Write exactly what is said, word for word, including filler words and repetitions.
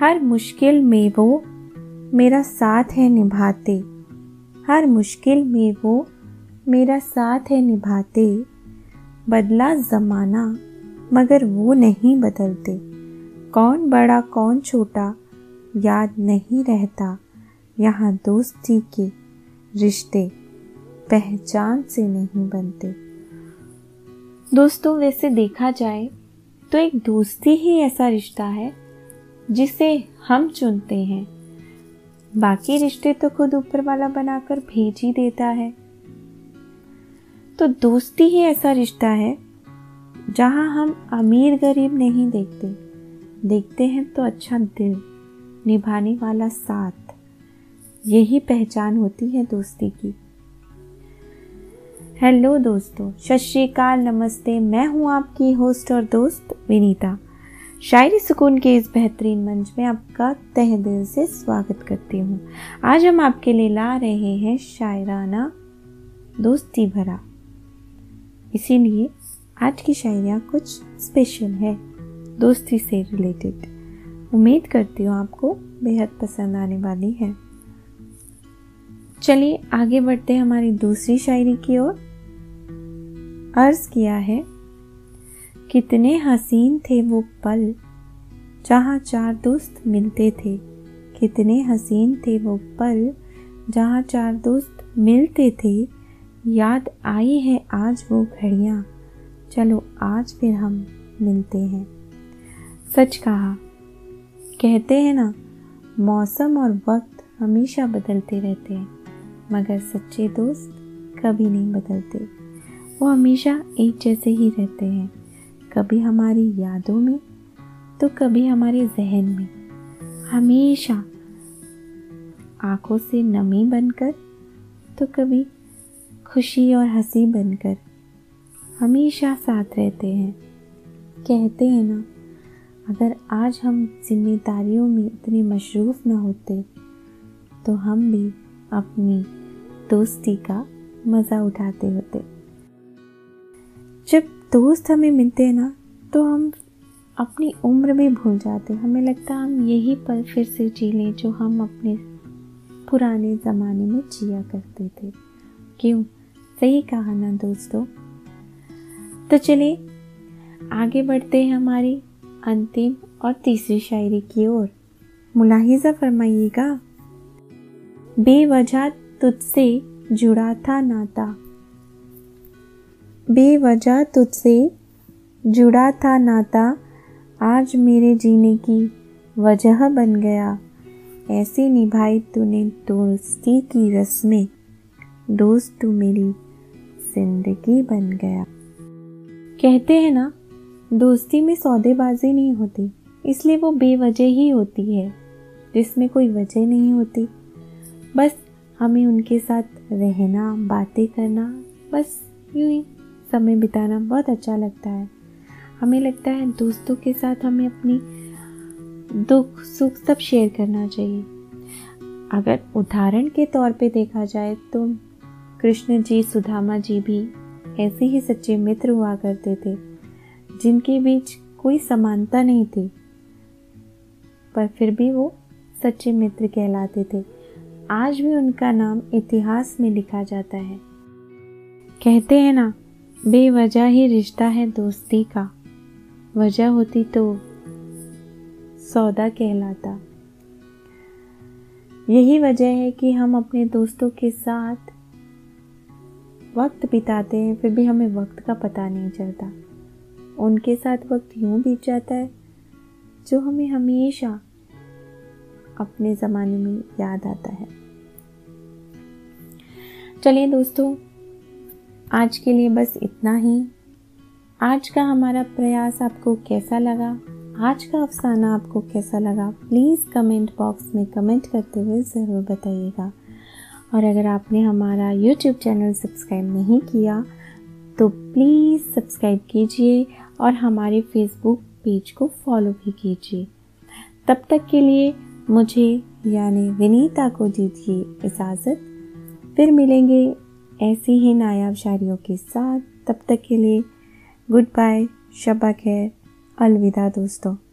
हर मुश्किल में वो मेरा साथ है निभाते, हर मुश्किल में वो मेरा साथ है निभाते। बदला ज़माना मगर वो नहीं बदलते, कौन बड़ा कौन छोटा याद नहीं रहता, यहाँ दोस्ती के रिश्ते पहचान से नहीं बनते। दोस्तों, वैसे देखा जाए तो एक दोस्ती ही ऐसा रिश्ता है जिसे हम चुनते हैं, बाकी रिश्ते तो खुद ऊपर वाला बनाकर भेज ही देता है। तो दोस्ती ही ऐसा रिश्ता है जहाँ हम अमीर गरीब नहीं देखते, देखते हैं तो अच्छा दिल, निभाने वाला साथ, यही पहचान होती है दोस्ती की। हेलो दोस्तों, सत श्रीकाल, नमस्ते। मैं हूँ आपकी होस्ट और दोस्त विनीता। शायरी सुकून के इस बेहतरीन मंच में आपका तहे दिल से स्वागत करती हूँ। आज हम आपके लिए ला रहे हैं शायराना दोस्ती भरा, इसीलिए आज की शायरियाँ कुछ स्पेशल है दोस्ती से रिलेटेड। उम्मीद करती हूँ आपको बेहद पसंद आने वाली है। चलिए आगे बढ़ते हैं हमारी दूसरी शायरी की ओर। अर्ज़ किया है, कितने हसीन थे वो पल जहाँ चार दोस्त मिलते थे, कितने हसीन थे वो पल जहाँ चार दोस्त मिलते थे, याद आई है आज वो घड़ियाँ, चलो आज फिर हम मिलते हैं। सच कहा, कहते हैं ना मौसम और वक्त हमेशा बदलते रहते हैं मगर सच्चे दोस्त कभी नहीं बदलते, वो हमेशा एक जैसे ही रहते हैं, कभी हमारी यादों में तो कभी हमारे जहन में, हमेशा आंखों से नमी बनकर तो कभी खुशी और हंसी बनकर हमेशा साथ रहते हैं। कहते हैं ना, अगर आज हम जिम्मेदारियों में इतने मशरूफ ना होते तो हम भी अपनी दोस्ती का मज़ा उठाते होते। जब दोस्त हमें मिलते हैं ना तो हम अपनी उम्र भी भूल जाते हैं, हमें लगता है हम यही पल फिर से जी लें जो हम अपने पुराने ज़माने में जिया करते थे। क्यों? सही कहा ना दोस्तों। तो चलिए आगे बढ़ते हैं हमारी अंतिम और तीसरी शायरी की ओर। मुलाहिजा फरमाइएगा, बेवजह तुझसे जुड़ा था नाता, बेवजह तुझसे जुड़ा था नाता, आज मेरे जीने की वजह बन गया, ऐसे निभाई तूने दोस्ती की रस्में, दोस्त तू मेरी जिंदगी बन गया। कहते हैं ना दोस्ती में सौदेबाजी नहीं होती, इसलिए वो बेवजह ही होती है जिसमें कोई वजह नहीं होती। बस हमें उनके साथ रहना, बातें करना, बस यूं ही समय बिताना बहुत अच्छा लगता है। हमें लगता है दोस्तों के साथ हमें अपनी दुख सुख सब शेयर करना चाहिए। अगर उदाहरण के तौर पे देखा जाए तो कृष्ण जी, सुदामा जी भी ऐसे ही सच्चे मित्र हुआ करते थे जिनके बीच कोई समानता नहीं थी, पर फिर भी वो सच्चे मित्र कहलाते थे। आज भी उनका नाम इतिहास में लिखा जाता है। कहते हैं ना बेवजह ही रिश्ता है दोस्ती का, वजह होती तो सौदा कहलाता। यही वजह है कि हम अपने दोस्तों के साथ वक्त बिताते हैं फिर भी हमें वक्त का पता नहीं चलता, उनके साथ वक्त यूं बीत जाता है जो हमें हमेशा अपने ज़माने में याद आता है। चलिए दोस्तों, आज के लिए बस इतना ही। आज का हमारा प्रयास आपको कैसा लगा, आज का अफसाना आपको कैसा लगा, प्लीज़ कमेंट बॉक्स में कमेंट करते हुए ज़रूर बताइएगा। और अगर आपने हमारा यूट्यूब चैनल सब्सक्राइब नहीं किया तो प्लीज़ सब्सक्राइब कीजिए और हमारे फेसबुक पेज को फॉलो भी कीजिए। तब तक के लिए मुझे यानी विनीता को दीजिए इजाज़त, फिर मिलेंगे ऐसी ही नायाब शायरियों के साथ। तब तक के लिए गुड बाय, शब्बा खैर, अलविदा दोस्तों।